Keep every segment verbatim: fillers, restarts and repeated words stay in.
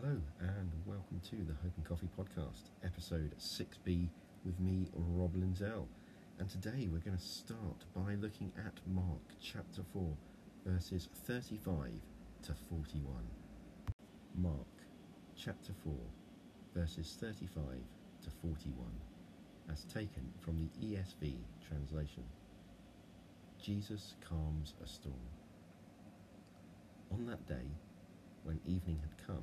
Hello and welcome to the Hope and Coffee Podcast, episode six B with me, Rob Linzell. And today we're going to start by looking at Mark chapter four, verses thirty-five to forty-one. Mark chapter four, verses thirty-five to forty-one, as taken from the E S V translation. Jesus calms a storm. On that day, when evening had come,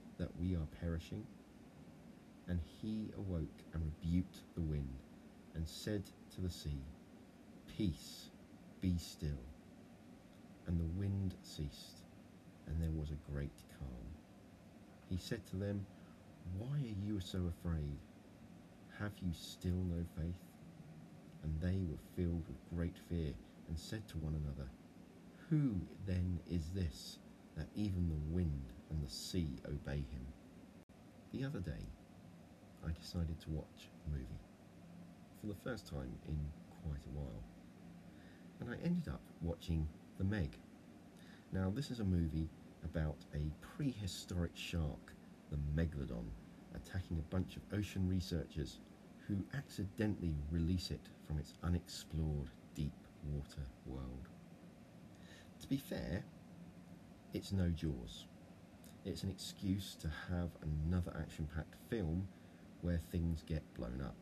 that we are perishing?" And he awoke and rebuked the wind, and said to the sea, "Peace, be still." And the wind ceased, and there was a great calm. He said to them, "Why are you so afraid? Have you still no faith?" And they were filled with great fear, and said to one another, "Who then is this, that even the wind and the sea obey him?" The other day, I decided to watch a movie, for the first time in quite a while, and I ended up watching The Meg. Now, this is a movie about a prehistoric shark, the megalodon, attacking a bunch of ocean researchers who accidentally release it from its unexplored deep water world. To be fair, it's no Jaws. It's an excuse to have another action-packed film where things get blown up.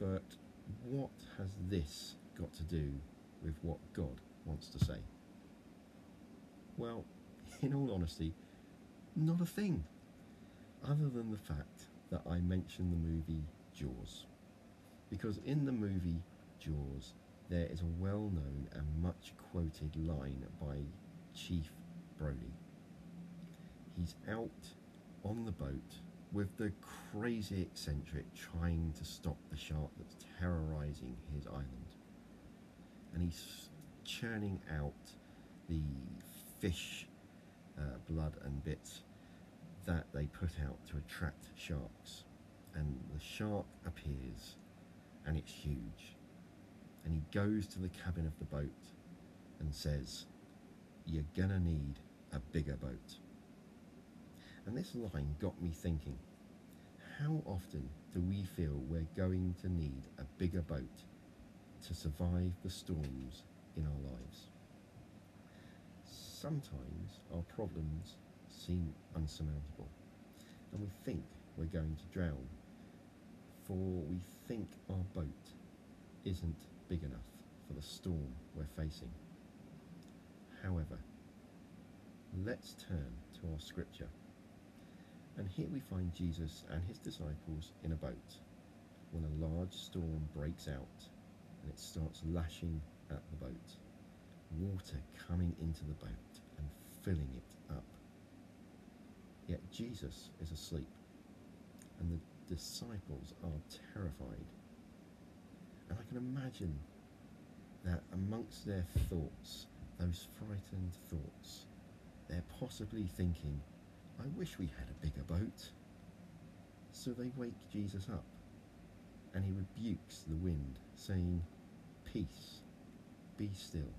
But what has this got to do with what God wants to say? Well, in all honesty, not a thing, other than the fact that I mentioned the movie Jaws. Because in the movie Jaws, there is a well-known and much-quoted line by Chief Brody. He's out on the boat with the crazy eccentric trying to stop the shark that's terrorising his island. And he's churning out the fish uh, blood and bits that they put out to attract sharks. And the shark appears, and it's huge. And he goes to the cabin of the boat and says, "You're gonna need a bigger boat." And this line got me thinking, how often do we feel we're going to need a bigger boat to survive the storms in our lives? Sometimes our problems seem unsurmountable, and we think we're going to drown, for we think our boat isn't big enough for the storm we're facing. However, let's turn to our scripture. And here we find Jesus and his disciples in a boat when a large storm breaks out and it starts lashing at the boat, water coming into the boat and filling it up. Yet Jesus is asleep, and the disciples are terrified. And I can imagine that amongst their thoughts, those frightened thoughts, they're possibly thinking, "I wish we had a bigger boat." So they wake Jesus up, and he rebukes the wind, saying, "Peace, be still,"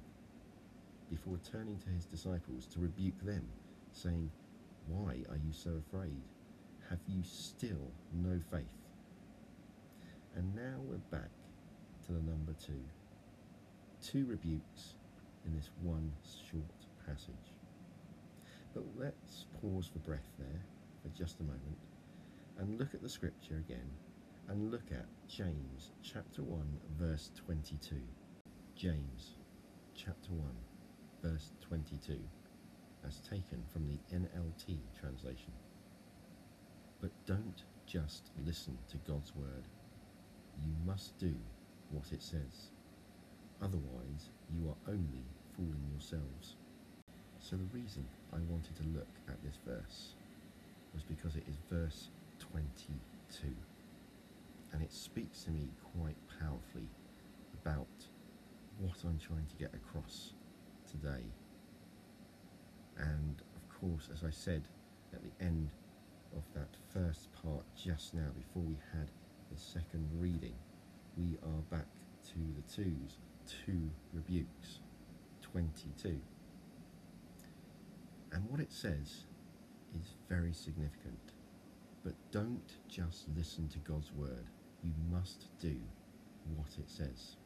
before turning to his disciples to rebuke them, saying, "Why are you so afraid? Have you still no faith?" And now we're back to the number two. Two rebukes in this one short passage. But let's pause for breath there for just a moment and look at the scripture again, and look at James chapter one verse twenty-two. James chapter one verse twenty-two, as taken from the N L T translation. "But don't just listen to God's word. You must do what it says. Otherwise, you are only fooling yourselves." So the reason I wanted to look at this verse was because it is verse twenty-two, and it speaks to me quite powerfully about what I'm trying to get across today. And of course, as I said at the end of that first part just now, before we had the second reading, we are back to the twos, two rebukes, twenty-two. And what it says is very significant. But don't just listen to God's word, you must do what it says.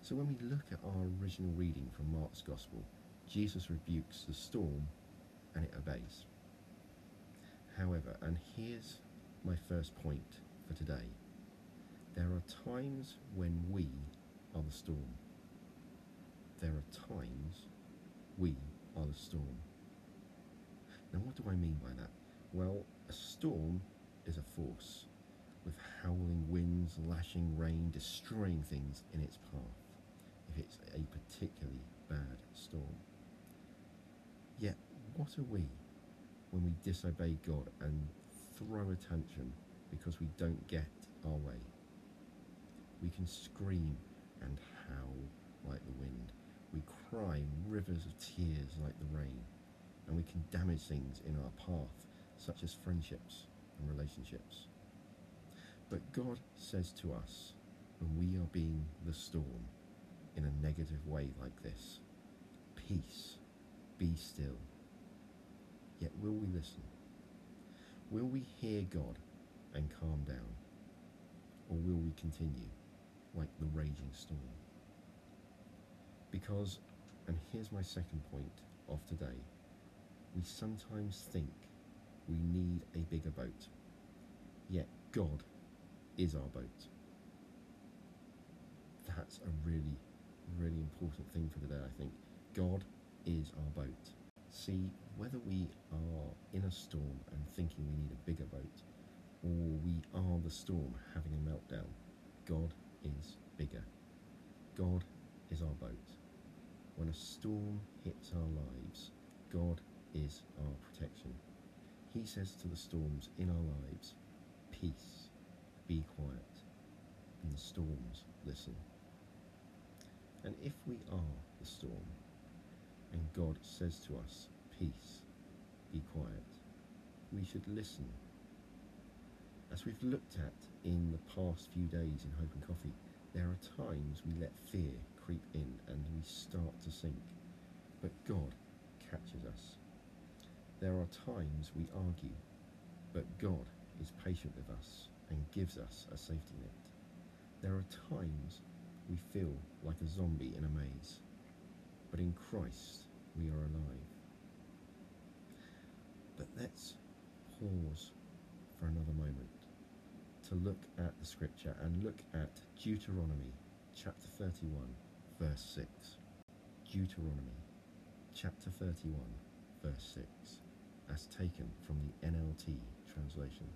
So when we look at our original reading from Mark's Gospel, Jesus rebukes the storm and it obeys. However, and here's my first point for today, there are times when we are the storm. There are times we are the storm. Now, what do I mean by that? Well, a storm is a force, with howling winds, lashing rain, destroying things in its path, if it's a particularly bad storm. Yet, what are we when we disobey God and throw a tantrum because we don't get our way? We can scream and howl like the wind. We cry rivers of tears like the rain. And we can damage things in our path, such as friendships and relationships. But God says to us, when we are being the storm in a negative way like this, peace, be still. Yet will we listen? Will we hear God and calm down? Or will we continue like the raging storm? Because, and here's my second point of today, we sometimes think we need a bigger boat, yet God is our boat. That's a really, really important thing for today, I think. God is our boat. See, whether we are in a storm and thinking we need a bigger boat, or we are the storm having a meltdown, God is bigger. God is our boat. When a storm hits our lives, God is our protection. He says to the storms in our lives, peace, be quiet, and the storms listen. And if we are the storm, and God says to us, peace, be quiet, we should listen. As we've looked at in the past few days in Hope and Coffee, there are times we let fear creep in and we start to sink, but God catches us. There are times we argue, but God is patient with us and gives us a safety net. There are times we feel like a zombie in a maze, but in Christ we are alive. But let's pause for another moment to look at the scripture and look at Deuteronomy chapter thirty-one, verse six. Deuteronomy chapter thirty-one, verse six. As taken from the N L T translation.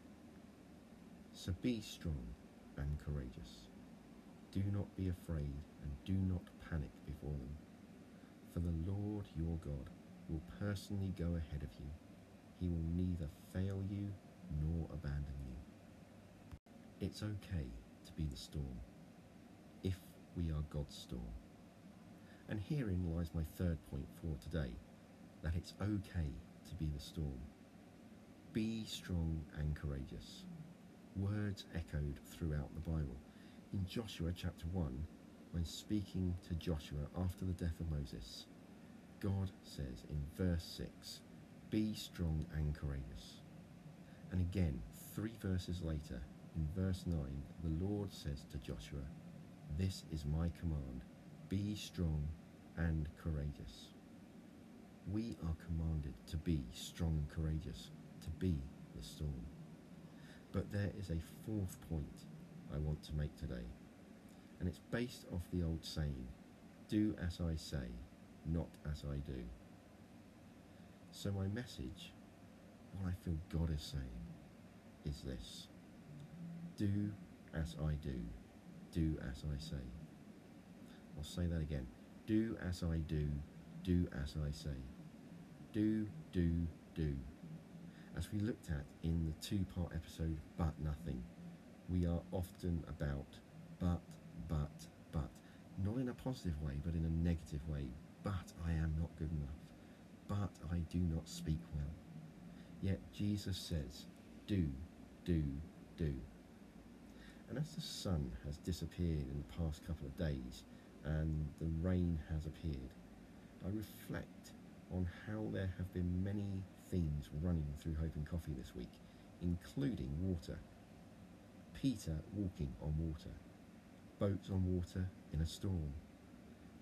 So be strong and courageous. Do not be afraid and do not panic before them. For the Lord your God will personally go ahead of you. He will neither fail you nor abandon you. It's okay to be the storm, if we are God's storm. And herein lies my third point for today, that it's okay to be the storm. Be strong and courageous. Words echoed throughout the Bible. In Joshua chapter one, when speaking to Joshua after the death of Moses, God says in verse six, be strong and courageous. And again, three verses later, in verse nine, the Lord says to Joshua, this is my command, be strong and courageous. We are commanded to be strong and courageous, to be the storm. But there is a fourth point I want to make today, and it's based off the old saying, do as I say, not as I do. So my message, what I feel God is saying, is this. Do as I do, do as I say. I'll say that again. Do as I do, do as I say. Do, do, do. As we looked at in the two-part episode, But Nothing, we are often about but, but, but. Not in a positive way, but in a negative way. But I am not good enough. But I do not speak well. Yet Jesus says, do, do, do. And as the sun has disappeared in the past couple of days and the rain has appeared, I reflect on how there have been many themes running through Hope and Coffee this week, including water. Peter walking on water. Boats on water in a storm.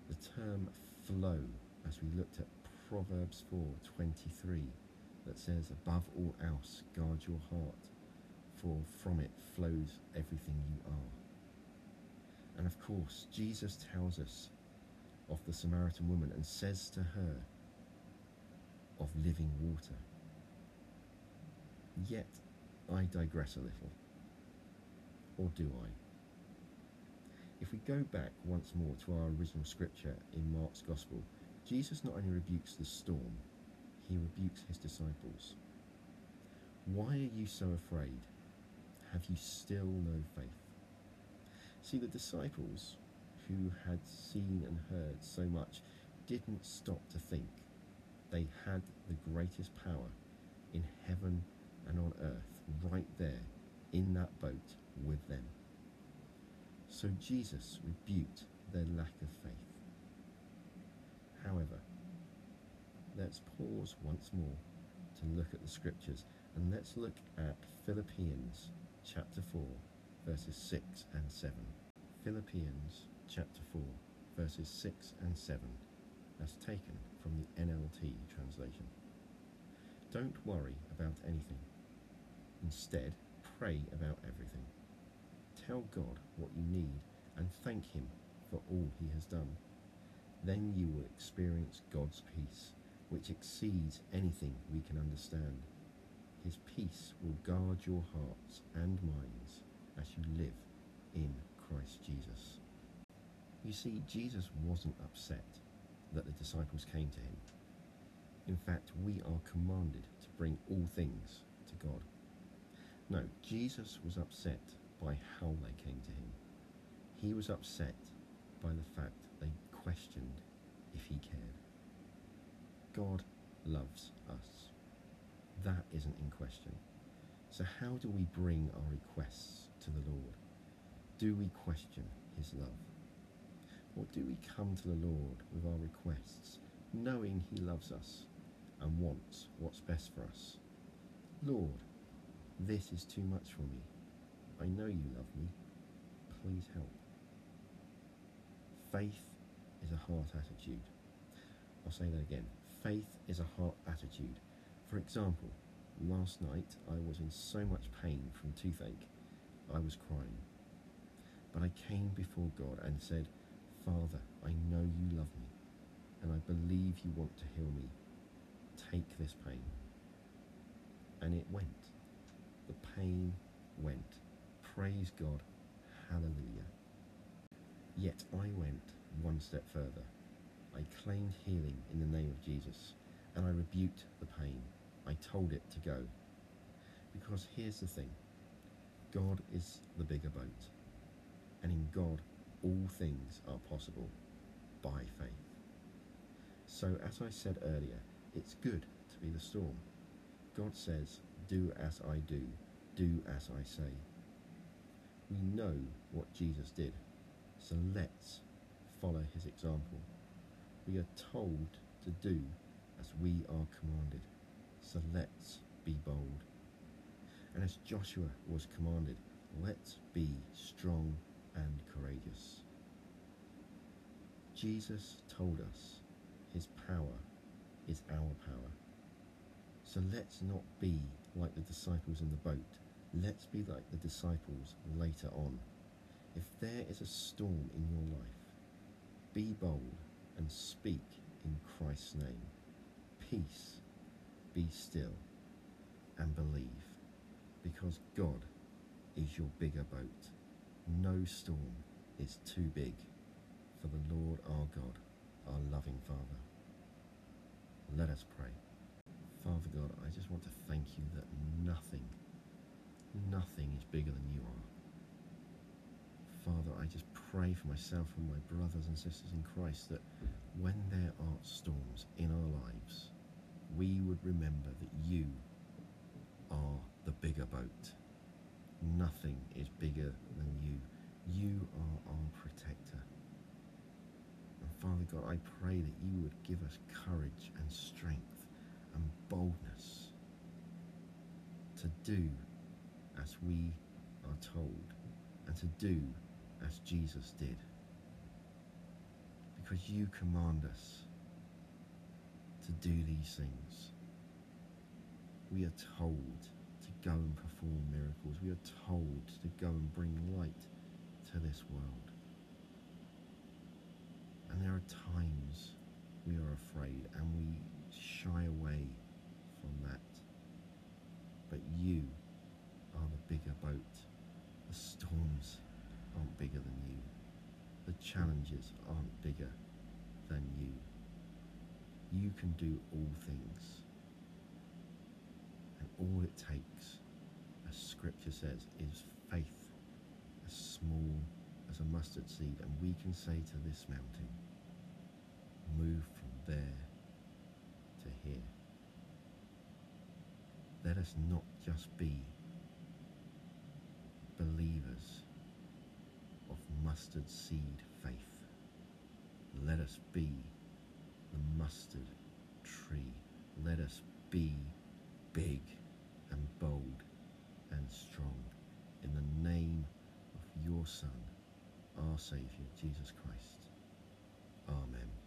The term flow, as we looked at Proverbs four twenty-three, that says, above all else, guard your heart, for from it flows everything you are. And of course, Jesus tells us of the Samaritan woman and says to her of living water. Yet, I digress a little. Or do I? If we go back once more to our original scripture in Mark's Gospel, Jesus not only rebukes the storm, he rebukes his disciples. Why are you so afraid? Have you still no faith? See, the disciples, who had seen and heard so much, didn't stop to think. They had the greatest power in heaven and on earth, right there, in that boat, with them. So Jesus rebuked their lack of faith. However, let's pause once more to look at the scriptures, and let's look at Philippians chapter four, verses six and seven. Philippians chapter four, verses six and seven, as taken from the N L T translation. Don't worry about anything. Instead, pray about everything. Tell God what you need and thank him for all he has done. Then you will experience God's peace, which exceeds anything we can understand. His peace will guard your hearts and minds as you live in Christ Jesus. You see, Jesus wasn't upset that the disciples came to him. In fact, we are commanded to bring all things to God. No, Jesus was upset by how they came to him. He was upset by the fact they questioned if he cared. God loves us. That isn't in question. So how do we bring our requests to the Lord? Do we question his love? Or do we come to the Lord with our requests, knowing he loves us and wants what's best for us? Lord, this is too much for me. I know you love me. Please help. Faith is a heart attitude. I'll say that again. Faith is a heart attitude. For example, last night I was in so much pain from toothache, I was crying. But I came before God and said, Father, I know you love me, and I believe you want to heal me. Take this pain. And it went. The pain went. Praise God. Hallelujah. Yet I went one step further. I claimed healing in the name of Jesus, and I rebuked the pain. I told it to go. Because here's the thing. God is the bigger boat, and in God all things are possible by faith. So as I said earlier, it's good to be the storm. God says, do as I do, do as I say. We know what Jesus did, so let's follow his example. We are told to do as we are commanded, so let's be bold. And as Joshua was commanded, let's be strong and courageous. Jesus told us his power is our power. So let's not be like the disciples in the boat. Let's be like the disciples later on. If there is a storm in your life, be bold and speak in Christ's name. Peace, be still, and believe, because God is your bigger boat. No storm is too big for the Lord our God, our loving Father. Let us pray. Father God, I just want to thank you that nothing, nothing is bigger than you are. Father, I just pray for myself and my brothers and sisters in Christ that when there are storms in our lives, we would remember that you are the bigger boat. Nothing is bigger than you. You are our protector. And Father God, I pray that you would give us courage and strength and boldness to do as we are told and to do as Jesus did. Because you command us to do these things. We are told to go and perform miracles. We are told to go and bring light to this world. And there are times we are afraid and we shy away from that. But you are the bigger boat. The storms aren't bigger than you. The challenges aren't bigger than you. You can do all things. And all it takes, as scripture says, is faith as small as a mustard seed. And we can say to this mountain, move from there to here. Let us not just be believers of mustard seed faith. Let us be the mustard tree. Let us be big and bold and strong in the name of your Son, our Saviour, Jesus Christ. Amen.